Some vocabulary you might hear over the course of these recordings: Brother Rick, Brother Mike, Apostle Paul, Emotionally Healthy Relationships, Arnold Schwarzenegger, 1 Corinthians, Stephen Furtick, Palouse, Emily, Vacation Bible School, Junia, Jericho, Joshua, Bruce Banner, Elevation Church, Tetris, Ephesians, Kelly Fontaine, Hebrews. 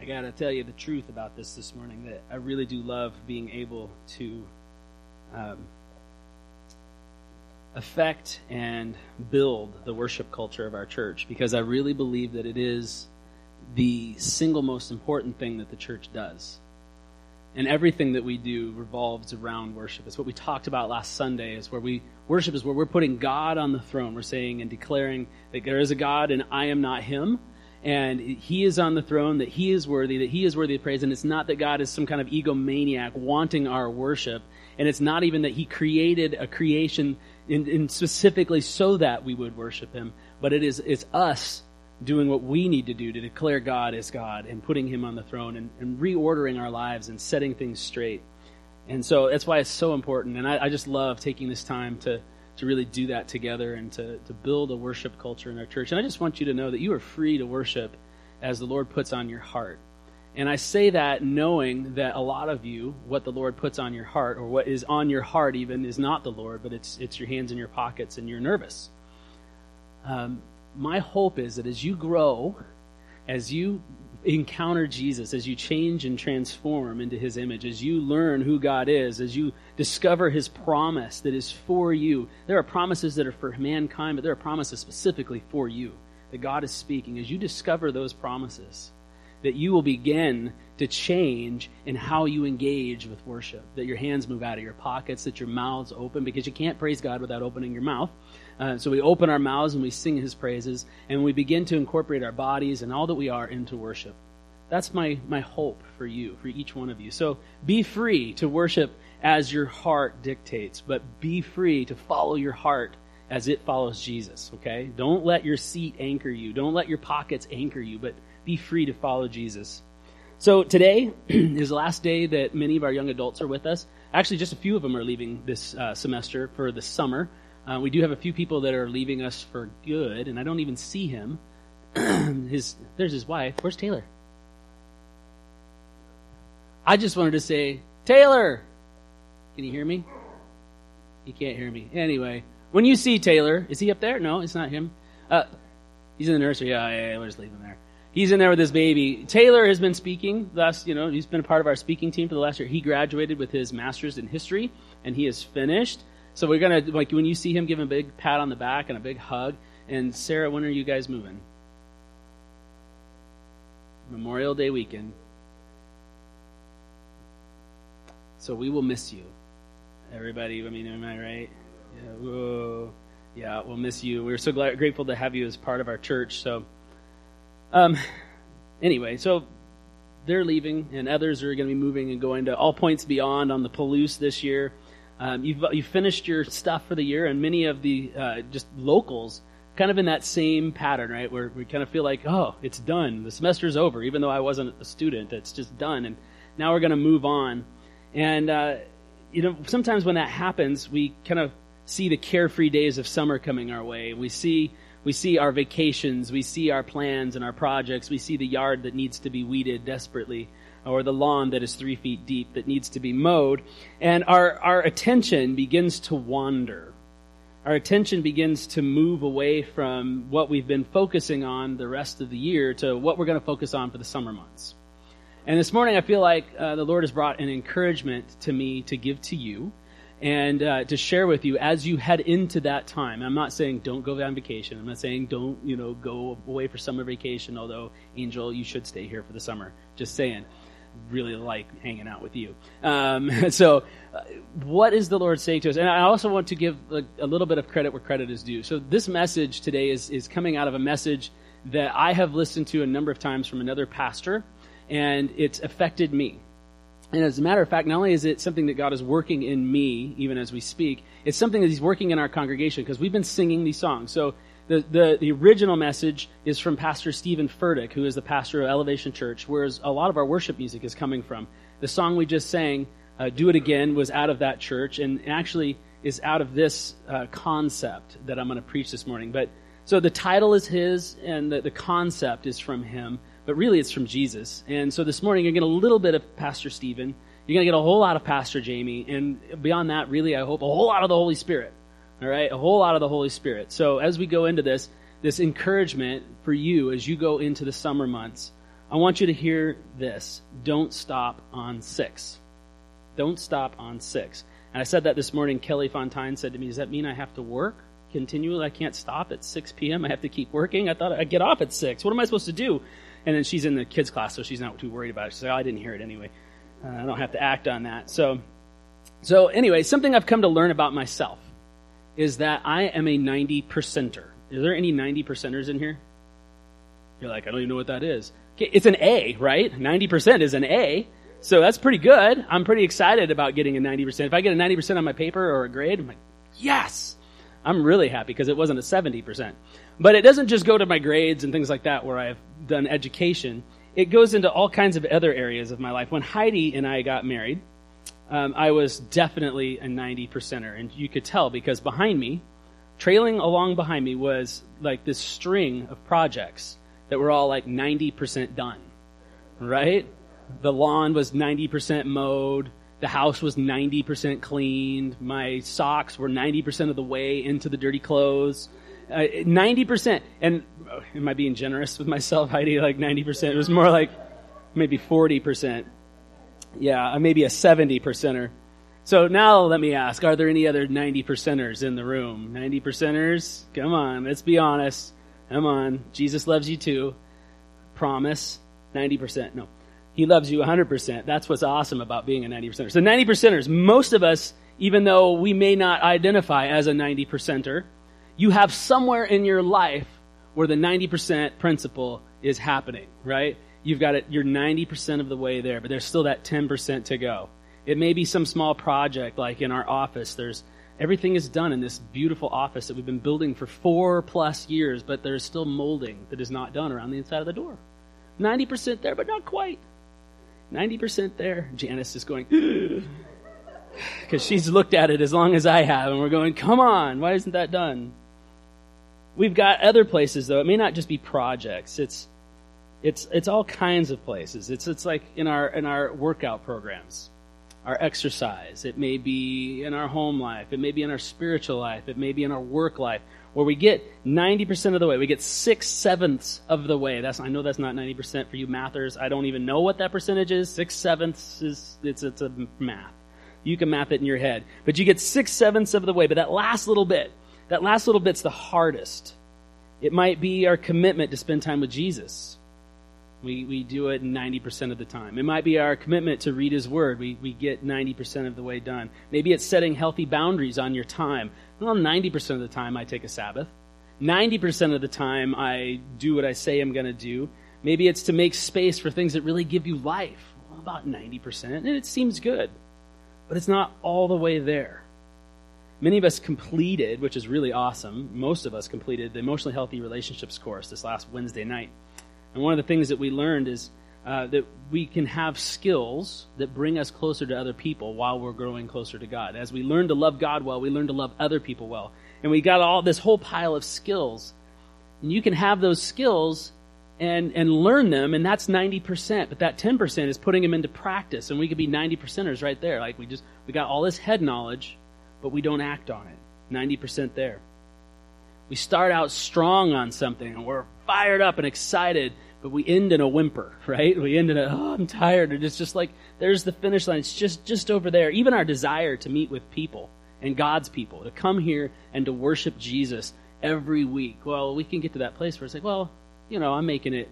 I gotta tell you the truth about this morning, that I really do love being able to affect and build the worship culture of our church, because I really believe that it is the single most important thing that the church does. And everything that we do revolves around worship. It's what we talked about last Sunday, is where we're putting God on the throne. We're saying and declaring that there is a God and I am not him, and he is on the throne, that he is worthy of praise. And it's not that God is some kind of egomaniac wanting our worship, and it's not even that he created a creation in specifically so that we would worship him, but it's us doing what we need to do to declare God as God and putting him on the throne and reordering our lives and setting things straight. And so that's why it's so important. And I just love taking this time to really do that together and to build a worship culture in our church. And I just want you to know that you are free to worship as the Lord puts on your heart. And I say that knowing that a lot of you, what the Lord puts on your heart, or what is on your heart even, is not the Lord, but it's your hands in your pockets and you're nervous. My hope is that as you grow, as you encounter Jesus, as you change and transform into his image, as you learn who God is, as you discover his promise that is for you. There are promises that are for mankind, but there are promises specifically for you that God is speaking. As you discover those promises, that you will begin to change in how you engage with worship, that your hands move out of your pockets, that your mouths open, because you can't praise God without opening your mouth. So we open our mouths and we sing his praises, and we begin to incorporate our bodies and all that we are into worship. That's my hope for you, for each one of you. So be free to worship as your heart dictates, but be free to follow your heart as it follows Jesus, okay? Don't let your seat anchor you. Don't let your pockets anchor you, but be free to follow Jesus. So today is the last day that many of our young adults are with us. Actually, just a few of them are leaving this semester for the summer. We do have a few people that are leaving us for good, and I don't even see him. There's his wife. Where's Taylor? I just wanted to say, Taylor! Can you hear me? He can't hear me. Anyway, when you see Taylor, is he up there? No, it's not him. He's in the nursery. Yeah, we'll just leave him there. He's in there with his baby. Taylor has been speaking. He's been a part of our speaking team for the last year. He graduated with his master's in history, and he is finished. So we're going to, when you see him, give him a big pat on the back and a big hug. And Sarah, when are you guys moving? Memorial Day weekend. So we will miss you. Everybody, am I right? Yeah, whoa. Yeah, we'll miss you. We're so grateful to have you as part of our church. So anyway, so they're leaving, and others are going to be moving and going to All Points Beyond on the Palouse this year. You've finished your stuff for the year, and many of the just locals kind of in that same pattern, right? Where we kind of feel like, oh, it's done. The semester's over. Even though I wasn't a student, it's just done. And now we're going to move on. And, sometimes when that happens, we kind of see the carefree days of summer coming our way. We see our vacations. We see our plans and our projects. We see the yard that needs to be weeded desperately, or the lawn that is 3 feet deep that needs to be mowed, and our attention begins to wander. Our attention begins to move away from what we've been focusing on the rest of the year to what we're going to focus on for the summer months. And this morning I feel like the Lord has brought an encouragement to me to give to you and to share with you as you head into that time. I'm not saying don't go on vacation. I'm not saying don't, go away for summer vacation, although, Angel, you should stay here for the summer. Just saying. Really like hanging out with you. So what is the Lord saying to us? And I also want to give a little bit of credit where credit is due. So this message today is coming out of a message that I have listened to a number of times from another pastor, and it's affected me. And as a matter of fact, not only is it something that God is working in me, even as we speak, it's something that he's working in our congregation, because we've been singing these songs. So The original message is from Pastor Stephen Furtick, who is the pastor of Elevation Church, whereas a lot of our worship music is coming from. The song we just sang, Do It Again, was out of that church, and actually is out of this concept that I'm going to preach this morning. But so the title is his, and the concept is from him, but really it's from Jesus. And so this morning you're going to get a little bit of Pastor Stephen, you're going to get a whole lot of Pastor Jamie, and beyond that, really, I hope, a whole lot of the Holy Spirit. All right, a whole lot of the Holy Spirit. So as we go into this encouragement for you as you go into the summer months I want you to hear this. Don't stop on 6. Don't stop on 6. And I said that this morning. Kelly Fontaine said to me, does that mean I have to work continually? I can't stop at 6 p.m. I have to keep working? I thought I'd get off at 6. What am I supposed to do? And then she's in the kids' class, so she's not too worried about it. She's like, oh, I didn't hear it anyway. I don't have to act on that. So anyway, something I've come to learn about myself is that I am a 90%er. Is there any 90%ers in here? You're like, I don't even know what that is. Okay, it's an A, right? 90% is an A. So that's pretty good. I'm pretty excited about getting a 90%. If I get a 90% on my paper or a grade, I'm like, yes! I'm really happy because it wasn't a 70%. But it doesn't just go to my grades and things like that where I've done education. It goes into all kinds of other areas of my life. When Heidi and I got married, I was definitely a 90%er. And you could tell because behind me, trailing along behind me was like this string of projects that were all like 90% done, right? The lawn was 90% mowed. The house was 90% cleaned. My socks were 90% of the way into the dirty clothes. 90%. And am I being generous with myself, Heidi? Like 90%. It was more like maybe 40%. Yeah, maybe a 70%er. So now let me ask, are there any other 90%ers in the room? 90%ers? Come on, let's be honest. Come on. Jesus loves you too. Promise. 90%. No. He loves you 100%. That's what's awesome about being a 90%er. So 90%ers, most of us, even though we may not identify as a 90%er, you have somewhere in your life where the 90% principle is happening, right? You've got it, you're 90% of the way there, but there's still that 10% to go. It may be some small project, like in our office, everything is done in this beautiful office that we've been building for 4+ years, but there's still molding that is not done around the inside of the door. 90% there, but not quite. 90% there. Janice is going, because she's looked at it as long as I have, and we're going, come on, why isn't that done? We've got other places, though. It may not just be projects. It's all kinds of places. It's like in our workout programs, our exercise. It may be in our home life. It may be in our spiritual life. It may be in our work life, where we get 90% of the way. We get 6/7 of the way. I know that's not 90% for you mathers. I don't even know what that percentage is. 6/7 is, it's a math. You can math it in your head. But you get 6/7 of the way. But that last little bit's the hardest. It might be our commitment to spend time with Jesus. We do it 90% of the time. It might be our commitment to read His Word. We get 90% of the way done. Maybe it's setting healthy boundaries on your time. Well, 90% of the time I take a Sabbath. 90% of the time I do what I say I'm going to do. Maybe it's to make space for things that really give you life. Well, about 90%. And it seems good. But it's not all the way there. Many of us completed, which is really awesome, most of us completed the Emotionally Healthy Relationships course this last Wednesday night. And one of the things that we learned is that we can have skills that bring us closer to other people while we're growing closer to God. As we learn to love God well, we learn to love other people well. And we got all this whole pile of skills. And you can have those skills and learn them, and that's 90%. But that 10% is putting them into practice, and we could be 90%ers right there. Like we got all this head knowledge, but we don't act on it. 90% there. We start out strong on something, and we're fired up and excited, but we end in a whimper, right? We end in oh, I'm tired. And it's just like, there's the finish line. It's just over there. Even our desire to meet with people and God's people, to come here and to worship Jesus every week. Well, we can get to that place where it's like, well, I'm making it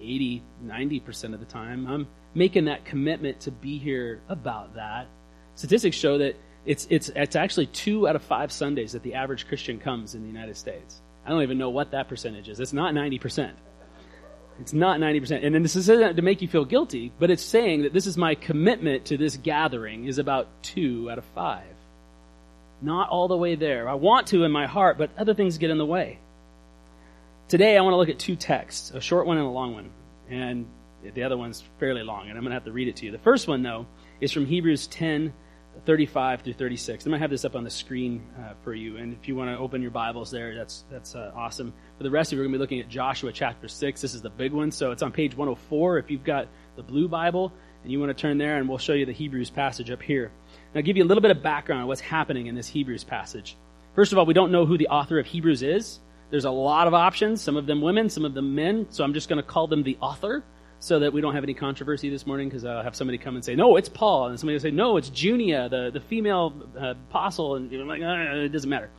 80, 90% of the time. I'm making that commitment to be here about that. Statistics show that it's actually 2 out of 5 Sundays that the average Christian comes in the United States. I don't even know what that percentage is. It's not 90%. It's not 90%. And then this isn't to make you feel guilty, but it's saying that this is my commitment to this gathering is about 2 out of 5. Not all the way there. I want to in my heart, but other things get in the way. Today, I want to look at 2 texts, a short one and a long one. And the other one's fairly long, and I'm going to have to read it to you. The first one, though, is from Hebrews 10:35 through 36. I'm going to have this up on the screen for you, and if you want to open your Bibles there, that's awesome. For the rest of you, we're going to be looking at Joshua chapter 6. This is the big one, so it's on page 104 if you've got the blue Bible, and you want to turn there, and we'll show you the Hebrews passage up here. And I'll give you a little bit of background on what's happening in this Hebrews passage. First of all, we don't know who the author of Hebrews is. There's a lot of options, some of them women, some of them men, so I'm just going to call them the author. so that we don't have any controversy this morning, because I'll have somebody come and say, no, it's Paul. And somebody will say, no, it's Junia, the female apostle. And I'm like, it doesn't matter.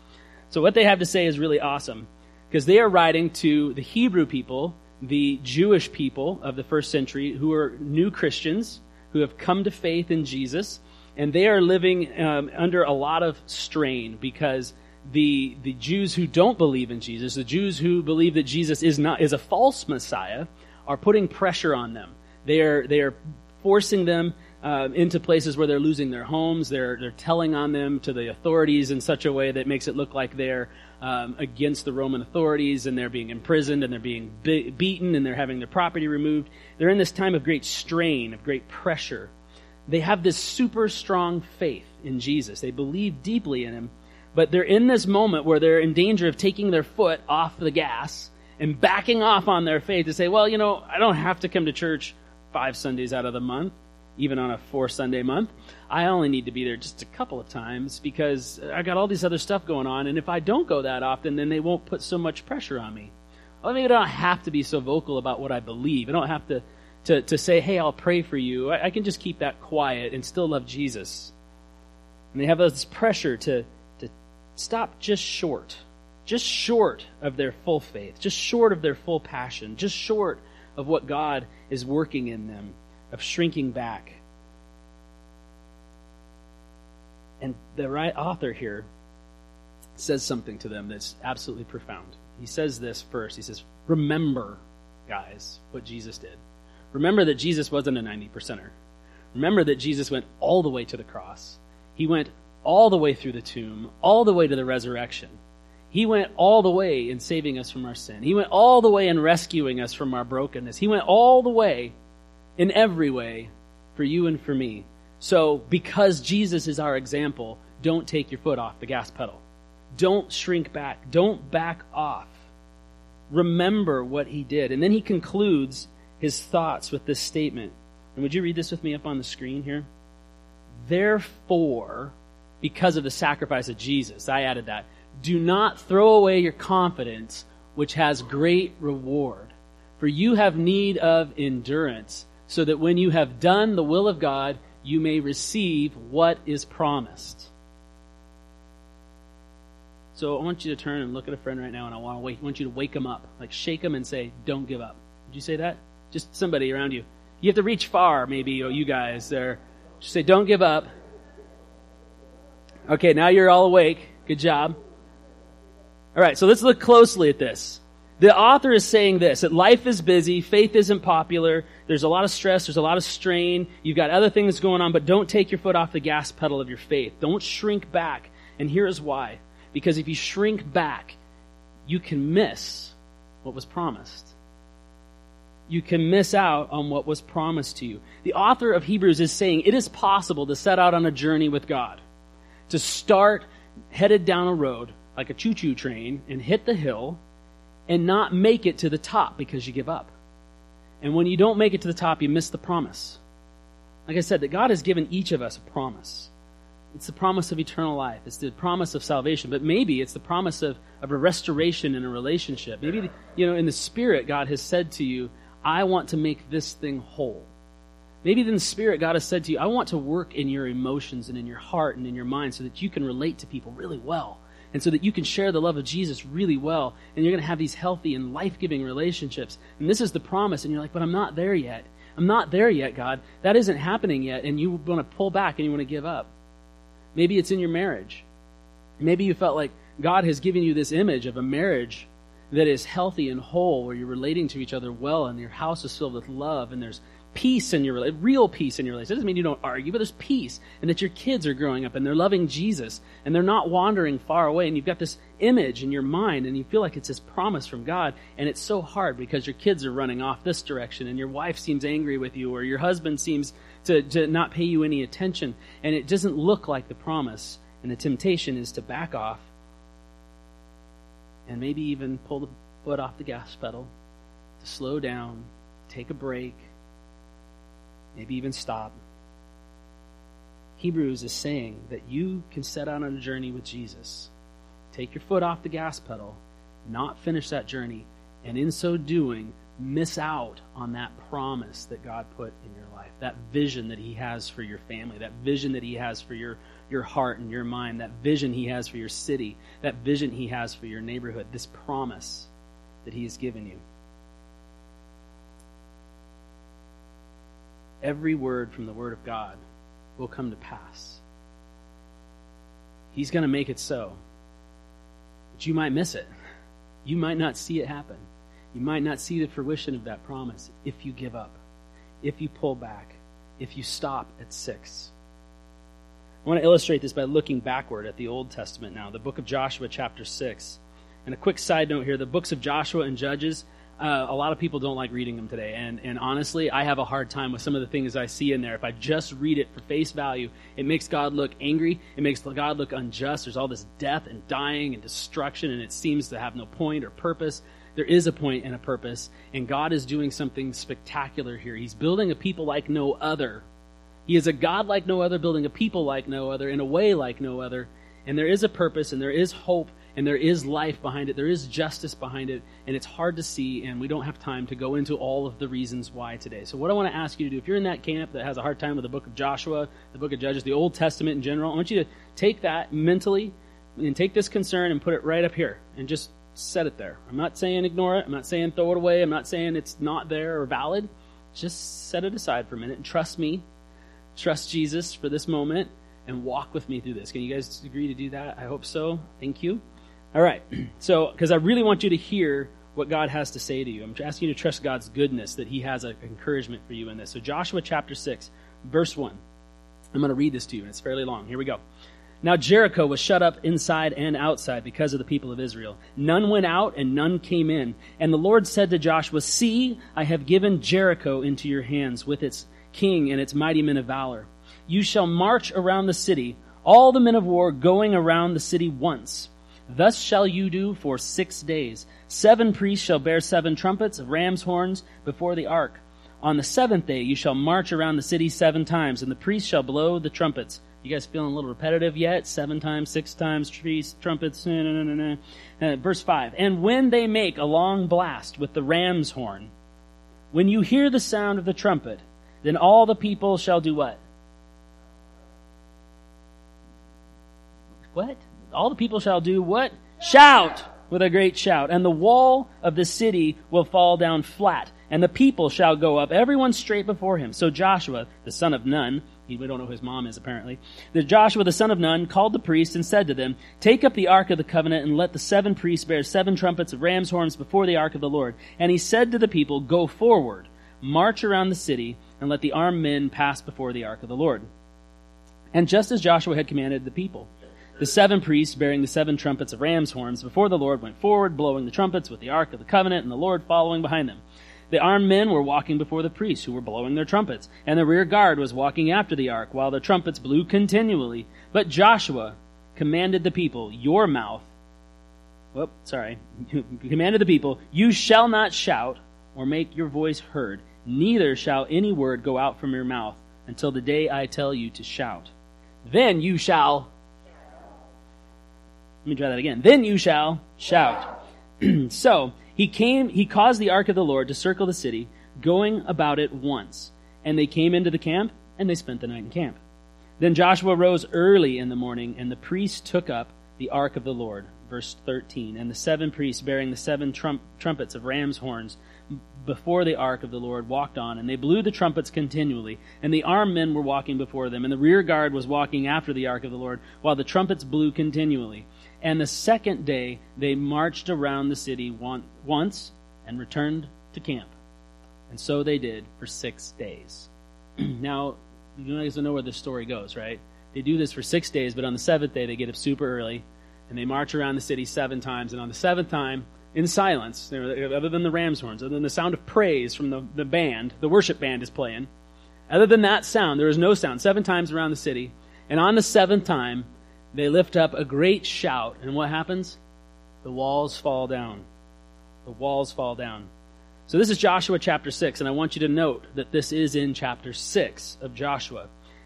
So what they have to say is really awesome, because they are writing to the Hebrew people, the Jewish people of the first century, who are new Christians, who have come to faith in Jesus, and they are living under a lot of strain, because the Jews who don't believe in Jesus, the Jews who believe that Jesus is a false Messiah, are putting pressure on them. They are forcing them into places where they're losing their homes. They're telling on them to the authorities in such a way that makes it look like they're against the Roman authorities, and they're being imprisoned, and they're being beaten, and they're having their property removed. They're in this time of great strain, of great pressure. They have this super strong faith in Jesus. They believe deeply in him, but they're in this moment where they're in danger of taking their foot off the gas and backing off on their faith to say, well, you know, I don't have to come to church 5 Sundays out of the month, even on a 4-Sunday month. I only need to be there just a couple of times, because I got all this other stuff going on, and if I don't go that often, then they won't put so much pressure on me. Well, maybe I don't have to be so vocal about what I believe. I don't have to say, hey, I'll pray for you. I can just keep that quiet and still love Jesus. And they have this pressure to stop just short of their full faith, just short of their full passion, just short of what God is working in them, of shrinking back. And the right author here says something to them that's absolutely profound. He says this first. He says, remember, guys, what Jesus did. Remember that Jesus wasn't a 90%er. Remember that Jesus went all the way to the cross. He went all the way through the tomb, all the way to the resurrection. He went all the way in saving us from our sin. He went all the way in rescuing us from our brokenness. He went all the way in every way for you and for me. So because Jesus is our example, don't take your foot off the gas pedal. Don't shrink back. Don't back off. Remember what he did. And then he concludes his thoughts with this statement. And would you read this with me up on the screen here? Therefore, because of the sacrifice of Jesus, I added that, do not throw away your confidence, which has great reward. For you have need of endurance, so that when you have done the will of God, you may receive what is promised. So I want you to turn and look at a friend right now, and I want you to wake them up. Like, shake them and say, don't give up. Did you say that? Just somebody around you. You have to reach far, maybe, or you guys there. Just say, don't give up. Okay, now you're all awake. Good job. All right, so let's look closely at this. The author is saying this, that life is busy, faith isn't popular, there's a lot of stress, there's a lot of strain, you've got other things going on, but don't take your foot off the gas pedal of your faith. Don't shrink back. And here is why. Because if you shrink back, you can miss what was promised. You can miss out on what was promised to you. The author of Hebrews is saying it is possible to set out on a journey with God, to start headed down a road like a choo-choo train and hit the hill and not make it to the top because you give up. And when you don't make it to the top, you miss the promise. Like I said, that God has given each of us a promise. It's the promise of eternal life. It's the promise of salvation. But maybe it's the promise of a restoration in a relationship. Maybe, you know, in the Spirit, God has said to you, I want to make this thing whole. Maybe in the Spirit, God has said to you, I want to work in your emotions and in your heart and in your mind so that you can relate to people really well, and so that you can share the love of Jesus really well, and you're going to have these healthy and life-giving relationships. And this is the promise, and you're like, but I'm not there yet. I'm not there yet, God. That isn't happening yet, and you want to pull back and you want to give up. Maybe it's in your marriage. Maybe you felt like God has given you this image of a marriage that is healthy and whole, where you're relating to each other well, and your house is filled with love, and there's peace in your relationship, real peace in your relationship. It doesn't mean you don't argue, but there's peace, and that your kids are growing up and they're loving Jesus and they're not wandering far away, and you've got this image in your mind and you feel like it's this promise from God, and it's so hard because your kids are running off this direction and your wife seems angry with you, or your husband seems to not pay you any attention, and it doesn't look like the promise, and the temptation is to back off and maybe even pull the foot off the gas pedal, to slow down, take a break, maybe even stop. Hebrews is saying that you can set out on a journey with Jesus, take your foot off the gas pedal, not finish that journey, and in so doing, miss out on that promise that God put in your life, that vision that He has for your family, that vision that He has for your heart and your mind, that vision He has for your city, that vision He has for your neighborhood, this promise that He has given you. Every word from the Word of God will come to pass. He's going to make it so. But you might miss it. You might not see it happen. You might not see the fruition of that promise if you give up, if you pull back, if you stop at 6. I want to illustrate this by looking backward at the Old Testament now, the book of Joshua, chapter 6. And a quick side note here, the books of Joshua and Judges, a lot of people don't like reading them today. And honestly, I have a hard time with some of the things I see in there. If I just read it for face value, it makes God look angry. It makes God look unjust. There's all this death and dying and destruction, and it seems to have no point or purpose. There is a point and a purpose, and God is doing something spectacular here. He's building a people like no other. He is a God like no other, building a people like no other, in a way like no other. And there is a purpose, and there is hope, and there is life behind it. There is justice behind it, and it's hard to see, and we don't have time to go into all of the reasons why today. So what I want to ask you to do, if you're in that camp that has a hard time with the book of Joshua, the book of Judges, the Old Testament in general, I want you to take that mentally and take this concern and put it right up here and just set it there. I'm not saying ignore it. I'm not saying throw it away. I'm not saying it's not there or valid. Just set it aside for a minute and trust me. Trust Jesus for this moment and walk with me through this. Can you guys agree to do that? I hope so. Thank you. All right. So, because I really want you to hear what God has to say to you. I'm asking you to trust God's goodness, that He has an encouragement for you in this. So Joshua chapter 6, verse 1. I'm going to read this to you, and it's fairly long. Here we go. Now Jericho was shut up inside and outside because of the people of Israel. None went out and none came in. And the Lord said to Joshua, "See, I have given Jericho into your hands with its king and its mighty men of valor. You shall march around the city, all the men of war going around the city once. Thus shall you do for 6 days. 7 priests shall bear 7 trumpets of ram's horns before the ark. On the 7th day you shall march around the city 7 times, and the priests shall blow the trumpets." You guys feeling a little repetitive yet? 7 times, 6 times, trees, trumpets. Nah, nah, nah, nah, nah. Verse 5. "And when they make a long blast with the ram's horn, when you hear the sound of the trumpet, then all the people shall do what?" What? All the people shall do what? "Shout with a great shout. And the wall of the city will fall down flat, and the people shall go up, everyone straight before him." So Joshua, the son of Nun — we don't know who his mom is, apparently — Joshua, the son of Nun, called the priests and said to them, "Take up the ark of the covenant, and let the 7 priests bear 7 trumpets of ram's horns before the ark of the Lord." And he said to the people, "Go forward, march around the city, and let the armed men pass before the ark of the Lord." And just as Joshua had commanded the people, the 7 priests bearing the 7 trumpets of ram's horns before the Lord went forward, blowing the trumpets with the ark of the covenant, and the Lord following behind them. The armed men were walking before the priests, who were blowing their trumpets, and the rear guard was walking after the ark, while the trumpets blew continually. But Joshua commanded the people, "You shall not shout or make your voice heard, neither shall any word go out from your mouth until the day I tell you to shout. Then you shall..." Let me try that again. "Then you shall shout." So he caused the ark of the Lord to circle the city, going about it once. And they came into the camp, and they spent the night in camp. Then Joshua rose early in the morning, and the priests took up the ark of the Lord. Verse 13. And the 7 priests bearing the 7 trumpets of ram's horns before the ark of the Lord walked on, and they blew the trumpets continually. And the armed men were walking before them, and the rear guard was walking after the ark of the Lord, while the trumpets blew continually. And the 2nd day they marched around the city once and returned to camp. And so they did for 6 days. Now, you guys know where this story goes, right? They do this for 6 days, but on the 7th day they get up super early, and they march around the city 7 times. And on the 7th time, in silence, other than the ram's horns, other than the sound of praise from the band — the worship band is playing — other than that sound, there is no sound. 7 times around the city. And on the 7th time, they lift up a great shout, and what happens? The walls fall down. The walls fall down. So this is Joshua chapter 6, and I want you to note that this is in chapter 6 of Joshua,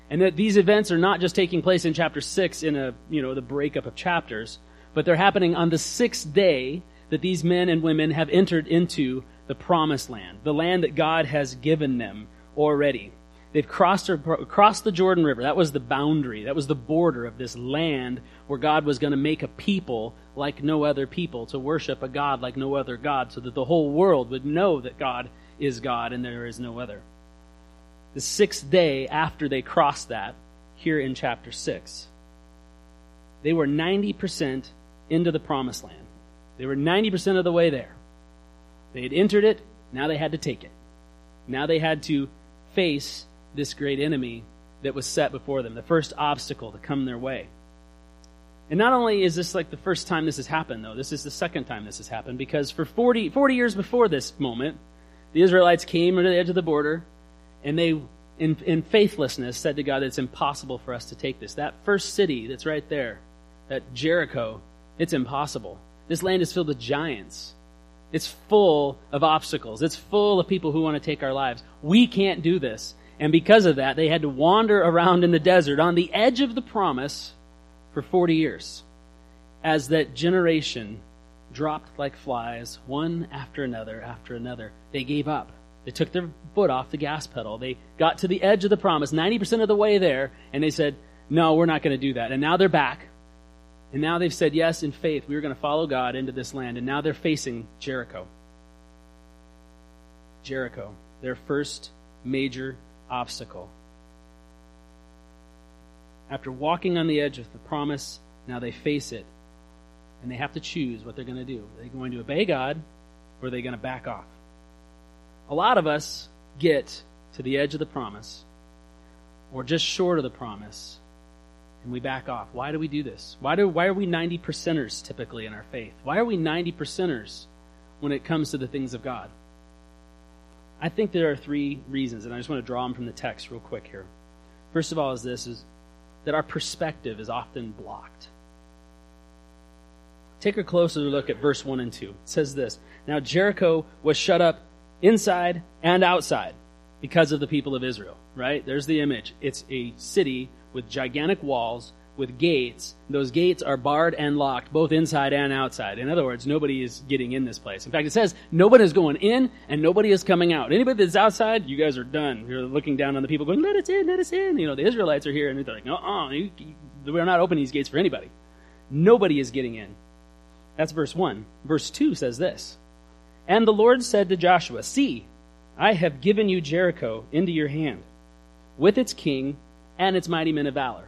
and that these events are not just taking place in chapter 6 in the breakup of chapters, but they're happening on the 6th day that these men and women have entered into the promised land, the land that God has given them already. They've crossed the Jordan River. That was the boundary. That was the border of this land where God was going to make a people like no other people, to worship a God like no other God, so that the whole world would know that God is God and there is no other. The sixth day after they crossed that, here in chapter 6, they were 90% into the promised land. They were 90% of the way there. They had entered it. Now they had to take it. Now they had to face this great enemy that was set before them, the first obstacle to come their way. And not only is this like the first time this has happened, though, this is the second time this has happened, because for 40 years before this moment, the Israelites came to the edge of the border, and they, in faithlessness, said to God, it's impossible for us to take this. That first city that's right there, that Jericho, it's impossible. This land is filled with giants. It's full of obstacles. It's full of people who want to take our lives. We can't do this. And because of that, they had to wander around in the desert on the edge of the promise for 40 years, as that generation dropped like flies, one after another after another. They gave up. They took their foot off the gas pedal. They got to the edge of the promise, 90% of the way there, and they said, no, we're not going to do that. And now they're back. And now they've said, yes, in faith, we were going to follow God into this land. And now they're facing Jericho. Jericho, their first major obstacle. After walking on the edge of the promise, now they face it. And they have to choose what they're going to do. Are they going to obey God, or are they going to back off? A lot of us get to the edge of the promise, or just short of the promise, and we back off. Why do we do this? Why are we 90%ers typically in our faith? Why are we 90%ers when it comes to the things of God? I think there are three reasons, and I just want to draw them from the text real quick here. First of all is that our perspective is often blocked. Take a closer look at verse 1 and 2. It says this, "Now Jericho was shut up inside and outside because of the people of Israel." Right? There's the image. It's a city with gigantic walls, with gates. Those gates are barred and locked, both inside and outside. In other words, nobody is getting in this place. In fact, it says nobody is going in and nobody is coming out. Anybody that's outside, you guys are done. You're looking down on the people going, let us in, let us in. You know, the Israelites are here, and they're like, we're not opening these gates for anybody. Nobody is getting in. That's verse 1. Verse 2 says this, "And the Lord said to Joshua, see, I have given you Jericho into your hand, with its king and its mighty men of valor."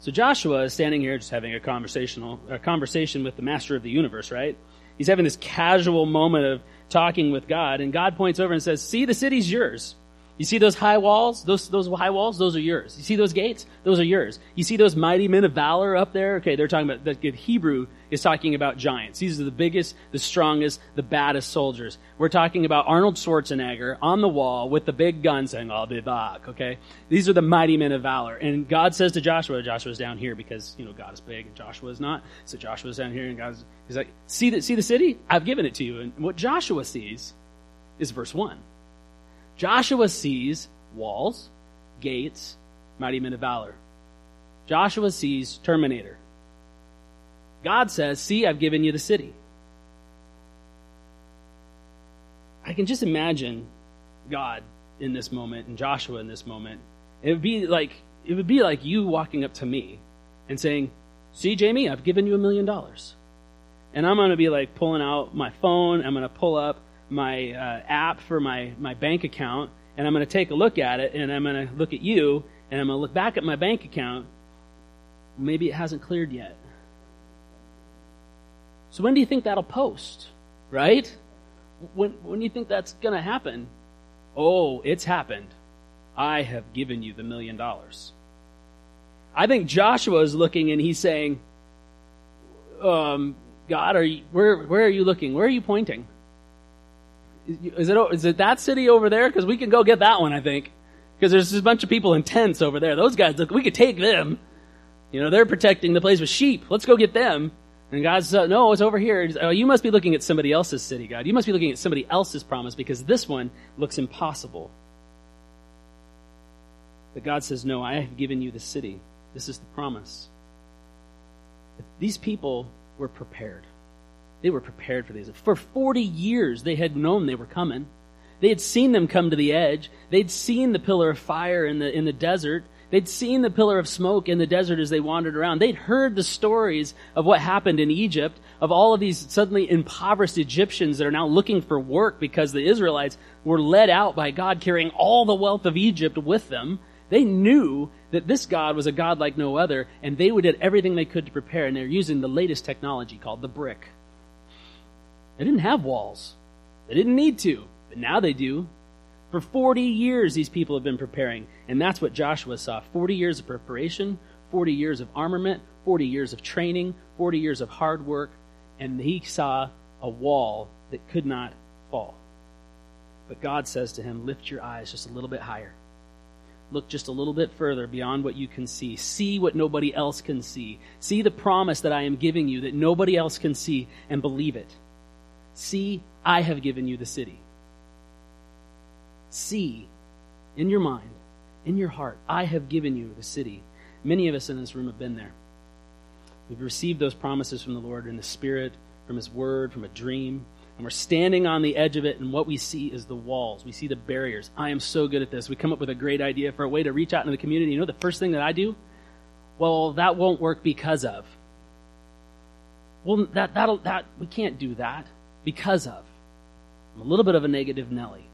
So Joshua is standing here just having a conversation with the master of the universe, right? He's having this casual moment of talking with God, and God points over and says, see, the city's yours. You see those high walls? Those high walls, those are yours. You see those gates? Those are yours. You see those mighty men of valor up there? Okay, they're talking about, the Hebrew is talking about giants. These are the biggest, the strongest, the baddest soldiers. We're talking about Arnold Schwarzenegger on the wall with the big gun saying, I'll be back, okay? These are the mighty men of valor. And God says to Joshua, Joshua's down here because, God is big and Joshua is not. So Joshua's down here and he's like, see the city? I've given it to you. And what Joshua sees is verse 1. Joshua sees walls, gates, mighty men of valor. Joshua sees Terminator. God says, see, I've given you the city. I can just imagine God in this moment and Joshua in this moment. It would be like you walking up to me and saying, see, Jamie, I've given you $1 million. And I'm going to be like pulling out my phone. I'm going to pull up my app for my bank account, and I'm going to take a look at it, and I'm going to look at you, and I'm going to look back at my bank account. Maybe it hasn't cleared yet. So when do you think that'll post, right? When do you think that's going to happen? Oh, it's happened. I have given you the $1 million. I think Joshua is looking, and he's saying, God, where are you looking? Where are you pointing? Is it that city over there? Because we can go get that one, I think. Because there's a bunch of people in tents over there. Those guys, look, we could take them. They're protecting the place with sheep. Let's go get them. And God said, no, it's over here. Oh, you must be looking at somebody else's city, God. You must be looking at somebody else's promise, because this one looks impossible. But God says, no, I have given you the city. This is the promise. These people were prepared. They were prepared for these. For 40 years, they had known they were coming. They had seen them come to the edge. They'd seen the pillar of fire in the desert. They'd seen the pillar of smoke in the desert as they wandered around. They'd heard the stories of what happened in Egypt, of all of these suddenly impoverished Egyptians that are now looking for work because the Israelites were led out by God carrying all the wealth of Egypt with them. They knew that this God was a God like no other, and they did everything they could to prepare, and they're using the latest technology called the brick. They didn't have walls. They didn't need to, but now they do. For 40 years, these people have been preparing, and that's what Joshua saw. 40 years of preparation, 40 years of armament, 40 years of training, 40 years of hard work, and he saw a wall that could not fall. But God says to him, lift your eyes just a little bit higher. Look just a little bit further beyond what you can see. See what nobody else can see. See the promise that I am giving you that nobody else can see, and believe it. See, I have given you the city. See, in your mind, in your heart, I have given you the city. Many of us in this room have been there. We've received those promises from the Lord in the Spirit, from His Word, from a dream, and we're standing on the edge of it, and what we see is the walls. We see the barriers. I am so good at this. We come up with a great idea for a way to reach out into the community. You know the first thing that I do? Well, that won't work because of. Well, that we can't do that. Because of. I'm a little bit of a negative Nelly.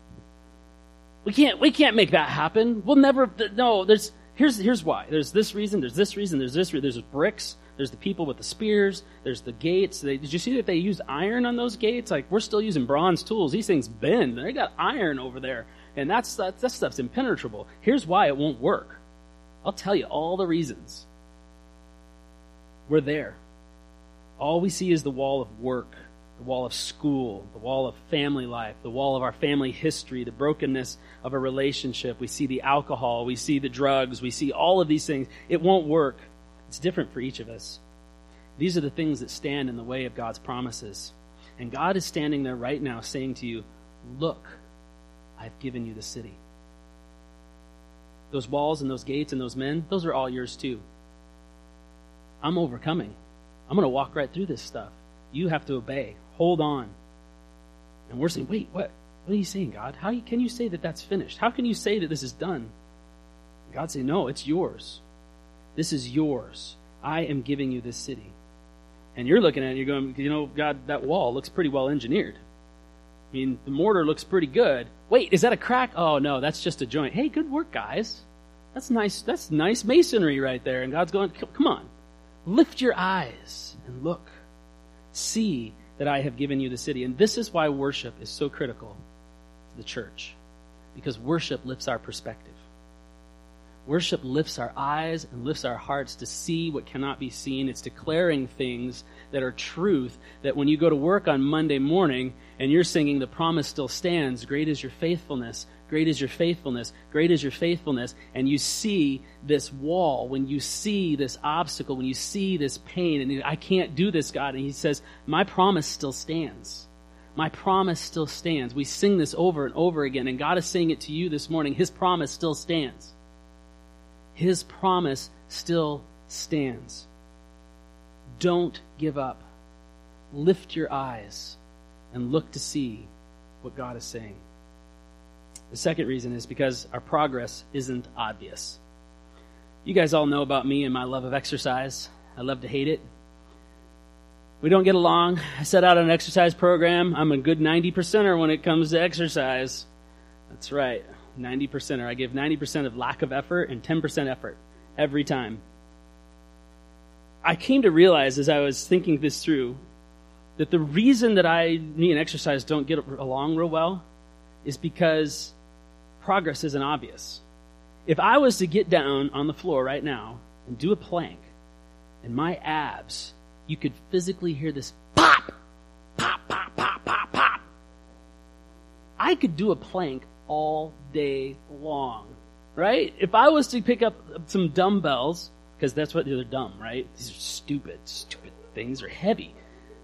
We can't make that happen. We'll never, no, here's why. There's this reason, there's this reason, there's this reason. There's bricks, there's the people with the spears, there's the gates. Did you see that they used iron on those gates? Like, we're still using bronze tools. These things bend. They got iron over there. And that stuff's impenetrable. Here's why it won't work. I'll tell you all the reasons. We're there. All we see is the wall of work. The wall of school, the wall of family life, the wall of our family history, the brokenness of a relationship. We see the alcohol, we see the drugs, we see all of these things. It won't work. It's different for each of us. These are the things that stand in the way of God's promises. And God is standing there right now saying to you, look, I've given you the city. Those walls and those gates and those men, those are all yours too. I'm overcoming. I'm going to walk right through this stuff. You have to obey. Hold on. And we're saying, wait, what? What are you saying, God? How can you say that that's finished? How can you say that this is done? And God said, no, it's yours. This is yours. I am giving you this city. And you're looking at it and you're going, God, that wall looks pretty well engineered. I mean, the mortar looks pretty good. Wait, is that a crack? Oh, no, that's just a joint. Hey, good work, guys. That's nice. That's nice masonry right there. And God's going, come on. Lift your eyes and look. See that I have given you the city. And this is why worship is so critical to the church, because worship lifts our perspective. Worship lifts our eyes and lifts our hearts to see what cannot be seen. It's declaring things that are truth, that when you go to work on Monday morning and you're singing, the promise still stands, great is your faithfulness, great is your faithfulness, great is your faithfulness, and you see this wall, when you see this obstacle, when you see this pain, and I can't do this, God, and He says, my promise still stands. My promise still stands. We sing this over and over again, and God is saying it to you this morning. His promise still stands. His promise still stands. Don't give up. Lift your eyes and look to see what God is saying. The second reason is because our progress isn't obvious. You guys all know about me and my love of exercise. I love to hate it. We don't get along. I set out on an exercise program. I'm a good 90%er when it comes to exercise. That's right. 90%er. I give 90% of lack of effort and 10% effort every time. I came to realize as I was thinking this through that the reason that me and exercise don't get along real well is because progress isn't obvious. If I was to get down on the floor right now and do a plank and my abs, you could physically hear this pop, pop, pop, pop, pop, pop. I could do a plank all day long, right? If I was to pick up some dumbbells, because that's what they're dumb, right? These are stupid things. They're heavy.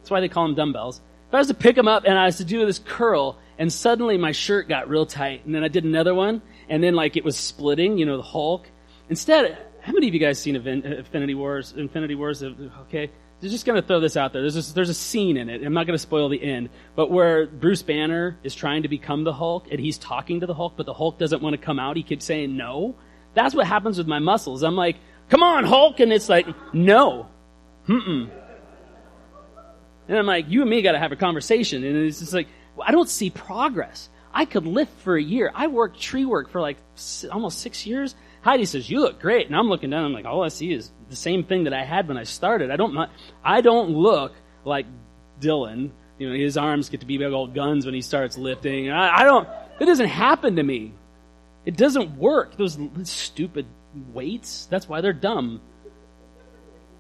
That's why they call them dumbbells. If I was to pick them up and I was to do this curl, and suddenly my shirt got real tight, and then I did another one, and then like it was splitting, the Hulk. Instead, how many of you guys seen Infinity Wars? Okay, just going to throw this out there. There's a scene in it. I'm not going to spoil the end, but where Bruce Banner is trying to become the Hulk, and he's talking to the Hulk, but the Hulk doesn't want to come out. He keeps saying no. That's what happens with my muscles. I'm like, come on, Hulk. And it's like, no. And I'm like, you and me got to have a conversation. And it's just like, I don't see progress. I could lift for a year. I worked tree work for like almost 6 years. Heidi says, you look great. And I'm looking down. I'm like, all I see is the same thing that I had when I started. I don't look like Dylan. You know, his arms get to be big old guns when he starts lifting. It doesn't happen to me. It doesn't work. Those stupid weights. That's why they're dumb.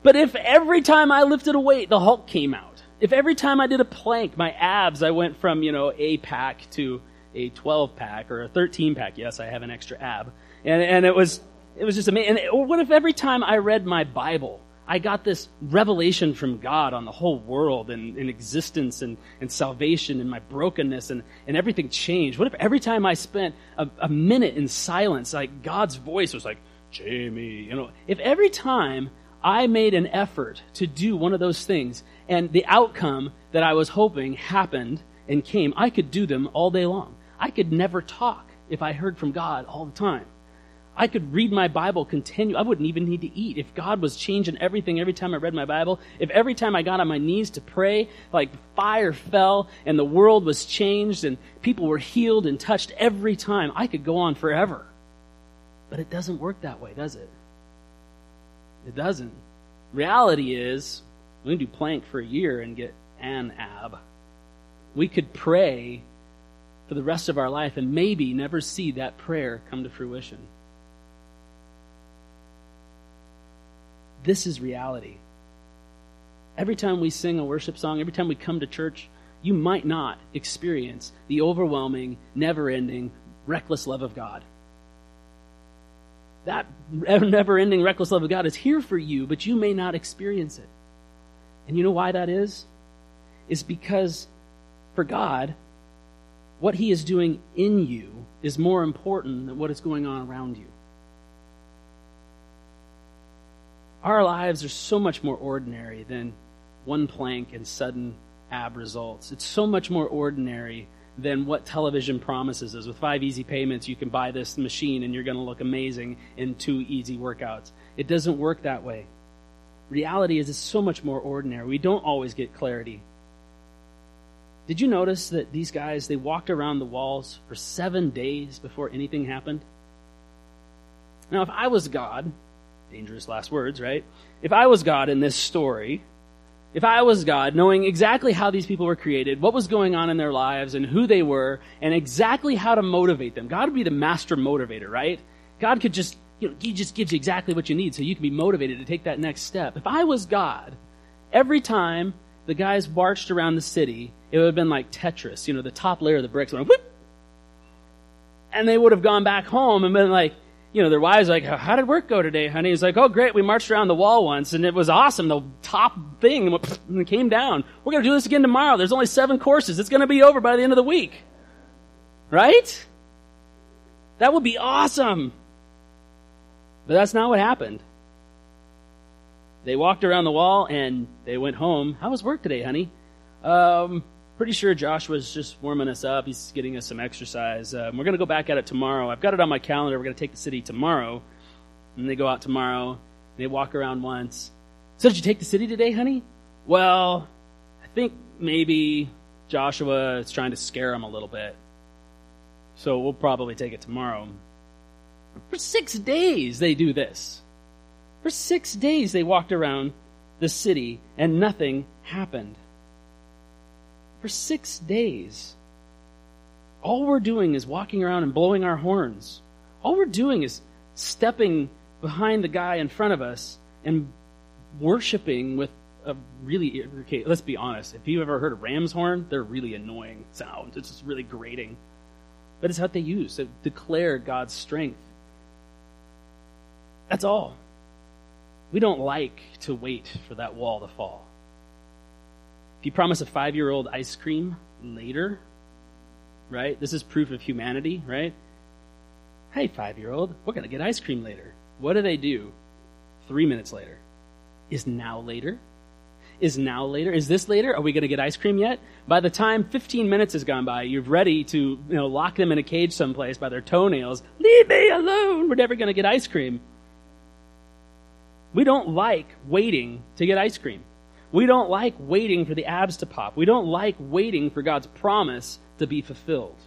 But if every time I lifted a weight, the Hulk came out. If every time I did a plank, my abs, I went from, a pack to a 12 pack or a 13 pack. Yes, I have an extra ab. And it was just amazing. And what if every time I read my Bible, I got this revelation from God on the whole world and existence and salvation and my brokenness and everything changed? What if every time I spent a minute in silence, like God's voice was like, Jamie, if every time I made an effort to do one of those things and the outcome that I was hoping happened and came, I could do them all day long. I could never talk if I heard from God all the time. I could read my Bible continue. I wouldn't even need to eat. If God was changing everything every time I read my Bible, if every time I got on my knees to pray, like fire fell and the world was changed and people were healed and touched every time, I could go on forever. But it doesn't work that way, does it? It doesn't. Reality is, we can do plank for a year and get an ab. We could pray for the rest of our life and maybe never see that prayer come to fruition. This is reality. Every time we sing a worship song, every time we come to church, you might not experience the overwhelming, never-ending, reckless love of God. That never-ending, reckless love of God is here for you, but you may not experience it. And you know why that is? It's because for God, what He is doing in you is more important than what is going on around you. Our lives are so much more ordinary than one plank and sudden ab results. It's so much more ordinary than what television promises us. With 5 easy payments, you can buy this machine and you're going to look amazing in 2 easy workouts. It doesn't work that way. Reality is it's so much more ordinary. We don't always get clarity. Did you notice that these guys, they walked around the walls for 7 days before anything happened? Now, if I was God... dangerous last words, right? If I was God in this story, if I was God, knowing exactly how these people were created, what was going on in their lives and who they were and exactly how to motivate them, God would be the master motivator, right? God could just, He just gives you exactly what you need so you can be motivated to take that next step. If I was God, every time the guys marched around the city, it would have been like Tetris, the top layer of the bricks went whoop, and they would have gone back home and been like, their wives are like, how did work go today, honey? It's like, oh, great, we marched around the wall once, and it was awesome. The top thing and came down. We're going to do this again tomorrow. There's only 7 courses. It's going to be over by the end of the week. Right? That would be awesome. But that's not what happened. They walked around the wall, and they went home. How was work today, honey? Pretty sure Joshua's just warming us up. He's getting us some exercise. We're going to go back at it tomorrow. I've got it on my calendar. We're going to take the city tomorrow. And they go out tomorrow. And they walk around once. So did you take the city today, honey? Well, I think maybe Joshua is trying to scare him a little bit. So we'll probably take it tomorrow. For 6 days they do this. For 6 days they walked around the city and nothing happened. For 6 days, all we're doing is walking around and blowing our horns. All we're doing is stepping behind the guy in front of us and worshiping with a really... okay, let's be honest. If you've ever heard a ram's horn, they're really annoying sound. It's just really grating. But it's what they use to declare God's strength. That's all. We don't like to wait for that wall to fall. If you promise a 5-year-old ice cream later, right? This is proof of humanity, right? Hey, 5-year-old, we're going to get ice cream later. What do they do 3 minutes later? Is now later? Is now later? Is this later? Are we going to get ice cream yet? By the time 15 minutes has gone by, you're ready to lock them in a cage someplace by their toenails. Leave me alone. We're never going to get ice cream. We don't like waiting to get ice cream. We don't like waiting for the abs to pop. We don't like waiting for God's promise to be fulfilled.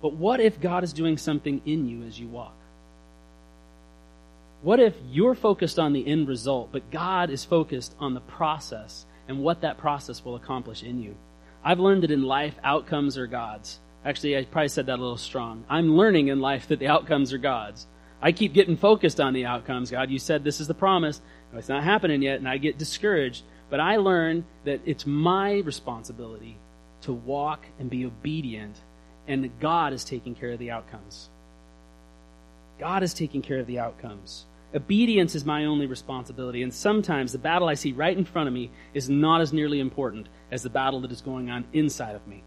But what if God is doing something in you as you walk? What if you're focused on the end result, but God is focused on the process and what that process will accomplish in you? I've learned that in life, outcomes are God's. Actually, I probably said that a little strong. I'm learning in life that the outcomes are God's. I keep getting focused on the outcomes. God, you said this is the promise. No, it's not happening yet, and I get discouraged. But I learned that it's my responsibility to walk and be obedient, and that God is taking care of the outcomes. God is taking care of the outcomes. Obedience is my only responsibility, and sometimes the battle I see right in front of me is not as nearly important as the battle that is going on inside of me.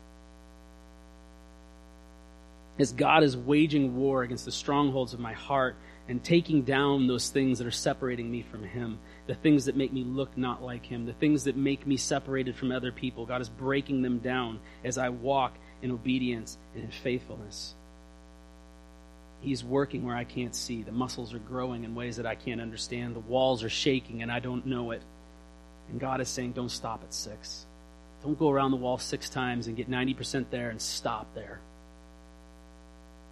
As God is waging war against the strongholds of my heart and taking down those things that are separating me from Him, the things that make me look not like Him, the things that make me separated from other people, God is breaking them down as I walk in obedience and in faithfulness. He's working where I can't see. The muscles are growing in ways that I can't understand. The walls are shaking and I don't know it. And God is saying, don't stop at 6. Don't go around the wall 6 times and get 90% there and stop there.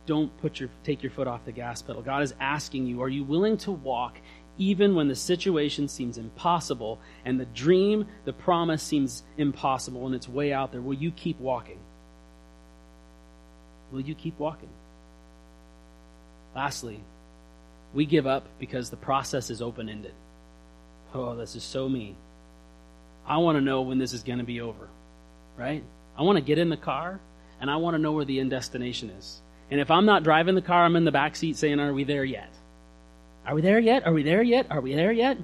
Don't take your foot off the gas pedal. God is asking you, are you willing to walk even when the situation seems impossible and the dream, the promise seems impossible and it's way out there? Will you keep walking? Will you keep walking? Lastly, we give up because the process is open-ended. Oh, this is so me. I want to know when this is going to be over, right? I want to get in the car, and I want to know where the end destination is. And if I'm not driving the car, I'm in the back seat saying, are we there yet? Are we there yet? Are we there yet? Are we there yet?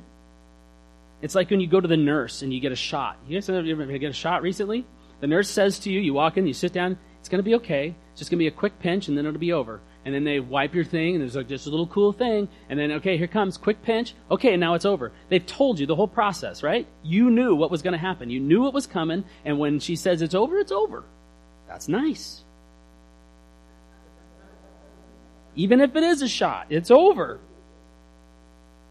It's like when you go to the nurse and you get a shot. You guys ever get a shot recently? The nurse says to you, you walk in, you sit down, it's going to be okay. It's just going to be a quick pinch, and then it'll be over. And then they wipe your thing, and there's like just a little cool thing. And then, okay, here comes, quick pinch. Okay, now it's over. They've told you the whole process, right? You knew what was going to happen. You knew what was coming, and when she says it's over, it's over. That's nice. Even if it is a shot, it's over.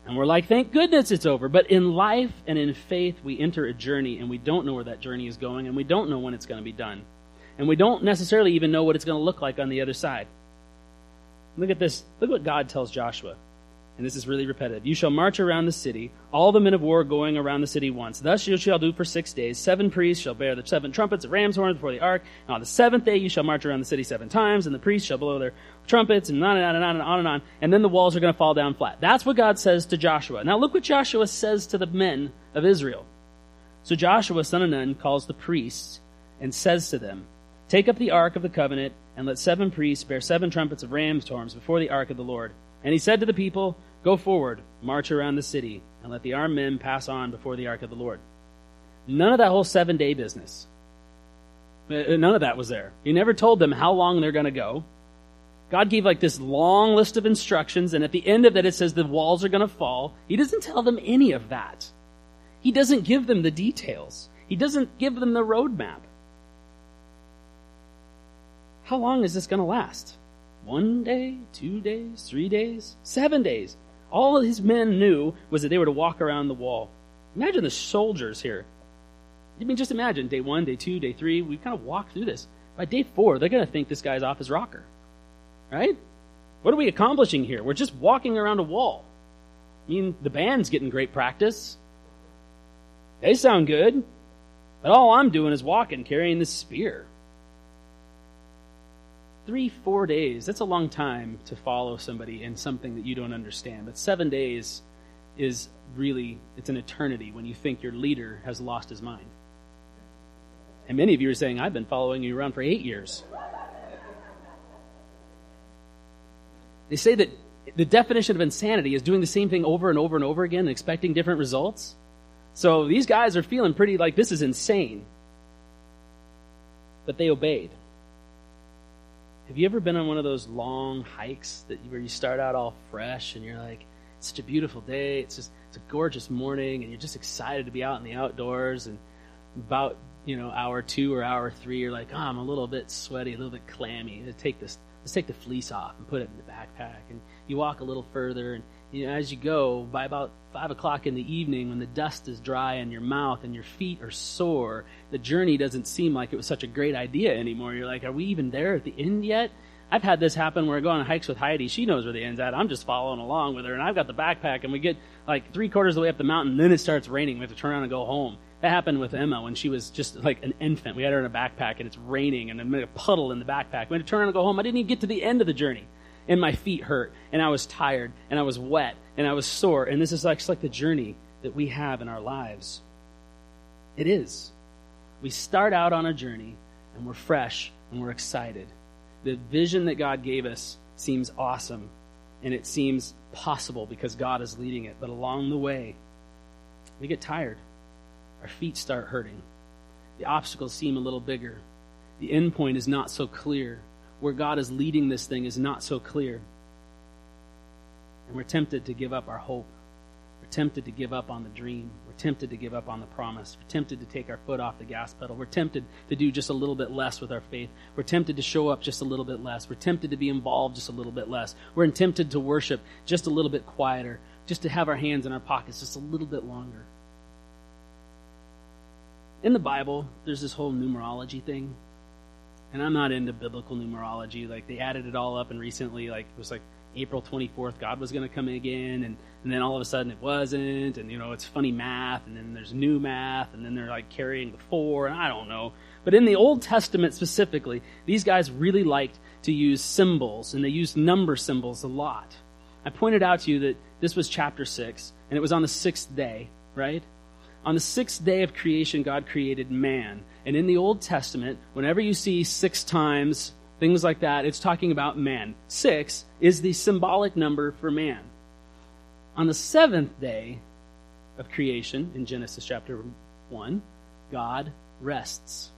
And we're like, thank goodness it's over. But in life and in faith, we enter a journey, and we don't know where that journey is going, and we don't know when it's going to be done. And we don't necessarily even know what it's going to look like on the other side. Look at this. Look what God tells Joshua. And this is really repetitive. You shall march around the city, all the men of war going around the city once. Thus you shall do for 6 days. 7 priests shall bear the 7 trumpets of ram's horns before the ark. And on the 7th day you shall march around the city 7 times, and the priests shall blow their trumpets, and on and on and on and on and on. And then the walls are going to fall down flat. That's what God says to Joshua. Now look what Joshua says to the men of Israel. So Joshua, son of Nun, calls the priests and says to them, take up the ark of the covenant, and let 7 priests bear 7 trumpets of ram's horns before the ark of the Lord. And he said to the people, go forward, march around the city, and let the armed men pass on before the ark of the Lord. None of that whole 7-day business. None of that was there. He never told them how long they're going to go. God gave like this long list of instructions, and at the end of it, it says the walls are going to fall. He doesn't tell them any of that. He doesn't give them the details. He doesn't give them the roadmap. How long is this going to last? 1 day, 2 days, 3 days, 7 days. All his men knew was that they were to walk around the wall. Imagine the soldiers here. I mean, just imagine day 1, day 2, day 3. We've kind of walked through this. By day 4, they're going to think this guy's off his rocker, right? What are we accomplishing here? We're just walking around a wall. I mean, the band's getting great practice. They sound good. But all I'm doing is walking, carrying this spear. 3-4 days, that's a long time to follow somebody in something that you don't understand. But 7 days is really, it's an eternity when you think your leader has lost his mind. And many of you are saying, I've been following you around for 8 years. They say that the definition of insanity is doing the same thing over and over and over again and expecting different results. So these guys are feeling pretty like this is insane. But they obeyed. Have you ever been on one of those long hikes where you start out all fresh and you're like, it's such a beautiful day. It's a gorgeous morning, and you're just excited to be out in the outdoors. And about, hour two or hour three, you're like, oh, I'm a little bit sweaty, a little bit clammy. Let's take the fleece off and put it in the backpack. And you walk a little further, and as you go, by about 5 o'clock in the evening, when the dust is dry in your mouth and your feet are sore, the journey doesn't seem like it was such a great idea anymore. You're like, are we even there at the end yet? I've had this happen where I go on hikes with Heidi. She knows where the end's at. I'm just following along with her, and I've got the backpack, and we get like three-quarters of the way up the mountain, and then it starts raining. We have to turn around and go home. That happened with Emma when she was just like an infant. We had her in a backpack, and it's raining, and I made a puddle in the backpack. We had to turn around and go home. I didn't even get to the end of the journey, and my feet hurt, and I was tired, and I was wet, and I was sore. And this is like the journey that we have in our lives. It is. We start out on a journey, and we're fresh, and we're excited. The vision that God gave us seems awesome, and it seems possible because God is leading it. But along the way, we get tired. Our feet start hurting. The obstacles seem a little bigger. The end point is not so clear. Where God is leading this thing is not so clear. And we're tempted to give up our hope. We're tempted to give up on the dream. We're tempted to give up on the promise. We're tempted to take our foot off the gas pedal. We're tempted to do just a little bit less with our faith. We're tempted to show up just a little bit less. We're tempted to be involved just a little bit less. We're tempted to worship just a little bit quieter, just to have our hands in our pockets just a little bit longer. In the Bible, there's this whole numerology thing. And I'm not into biblical numerology. Like, they added it all up, and recently, it was April 24th, God was going to come in again, and then all of a sudden it wasn't, and it's funny math, and then there's new math, and then they're carrying the four, and I don't know. But in the Old Testament specifically, these guys really liked to use symbols, and they used number symbols a lot. I pointed out to you that this was chapter 6, and it was on the 6th day, right? On the 6th day of creation, God created man. And in the Old Testament, whenever you see 6 times, things like that, it's talking about man. 6 is the symbolic number for man. On the 7th day of creation, in Genesis chapter 1, God rests.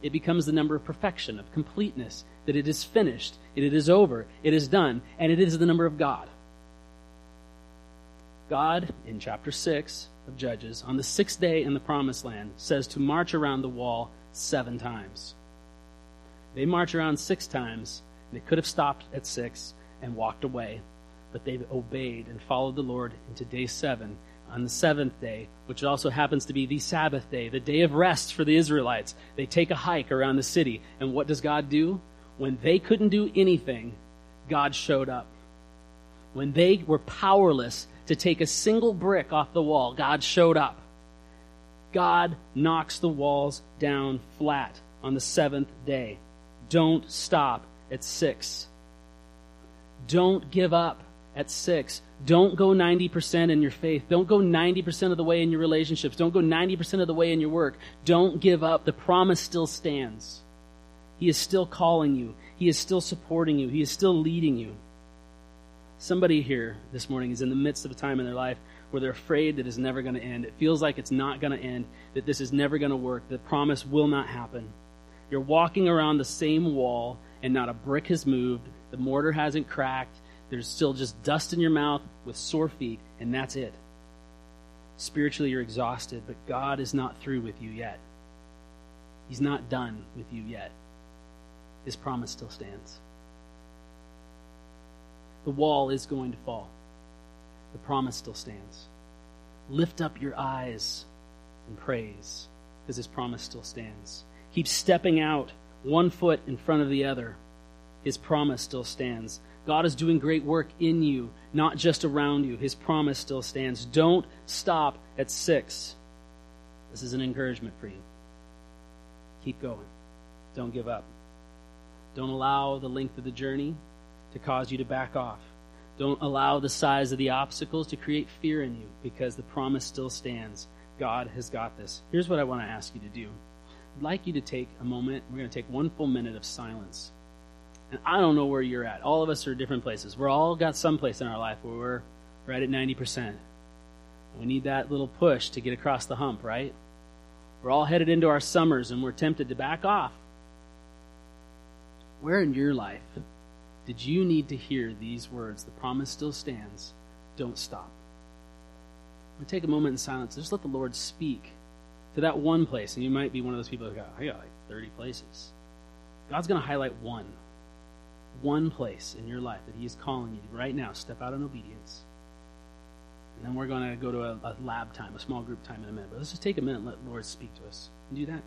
It becomes the number of perfection, of completeness, that it is finished, it is over, it is done, and it is the number of God. God, in chapter 6 of Judges, on the 6th day in the Promised Land, says to march around the wall 7 times. They march around 6 times. They could have stopped at 6 and walked away, but they obeyed and followed the Lord into day 7, on the 7th day, which also happens to be the Sabbath day, the day of rest for the Israelites. They take a hike around the city, and what does God do? When they couldn't do anything, God showed up. When they were powerless to take a single brick off the wall, God showed up. God knocks the walls down flat on the 7th day. Don't stop at 6. Don't give up at 6. Don't go 90% in your faith. Don't go 90% of the way in your relationships. Don't go 90% of the way in your work. Don't give up. The promise still stands. He is still calling you. He is still supporting you. He is still leading you. Somebody here this morning is in the midst of a time in their life where they're afraid that it's never going to end. It feels like it's not going to end, that this is never going to work, that promise will not happen. You're walking around the same wall, and not a brick has moved. The mortar hasn't cracked. There's still just dust in your mouth with sore feet, and that's it. Spiritually, you're exhausted, but God is not through with you yet. He's not done with you yet. His promise still stands. The wall is going to fall. The promise still stands. Lift up your eyes in praise, because His promise still stands. Keep stepping out, one foot in front of the other. His promise still stands. God is doing great work in you, not just around you. His promise still stands. Don't stop at 6. This is an encouragement for you. Keep going. Don't give up. Don't allow the length of the journey to cause you to back off. Don't allow the size of the obstacles to create fear in you, because the promise still stands. God has got this. Here's what I want to ask you to do. I'd like you to take a moment. We're going to take one full minute of silence. And I don't know where you're at. All of us are different places. We're all got some place in our life where we're right at 90%. We need that little push to get across the hump, right? We're all headed into our summers, and we're tempted to back off. Where in your life did you need to hear these words? The promise still stands. don't stop. We take a moment in silence. Just let the Lord speak to that one place. And you might be one of those people who go, I got like 30 places. God's going to highlight one place in your life that he is calling you to right now. Step out in obedience. And then we're going to go to a lab time, a small group time in a minute. But let's just take a minute and let the Lord speak to us. And do that.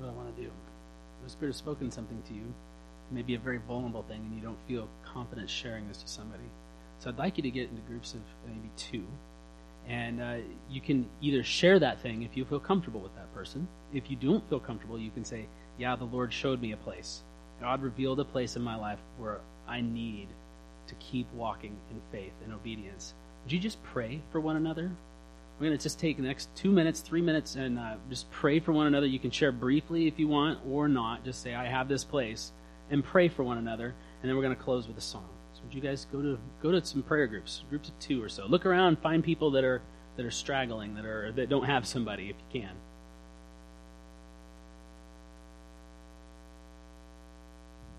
What I want to do. The Spirit has spoken something to you, maybe a very vulnerable thing, and you don't feel confident sharing this to somebody. So I'd like you to get into groups of maybe two, and you can either share that thing if you feel comfortable with that person. If you don't feel comfortable, you can say, yeah, the Lord showed me a place. God revealed a place in my life where I need to keep walking in faith and obedience. Would you just pray for one another? We're going to just take the next 2 minutes, 3 minutes, and just pray for one another. You can share briefly if you want or not. Just say, I have this place, and pray for one another. And then we're going to close with a song. So would you guys go to some prayer groups, groups of two or so. Look around, find people that are straggling, that don't have somebody if you can.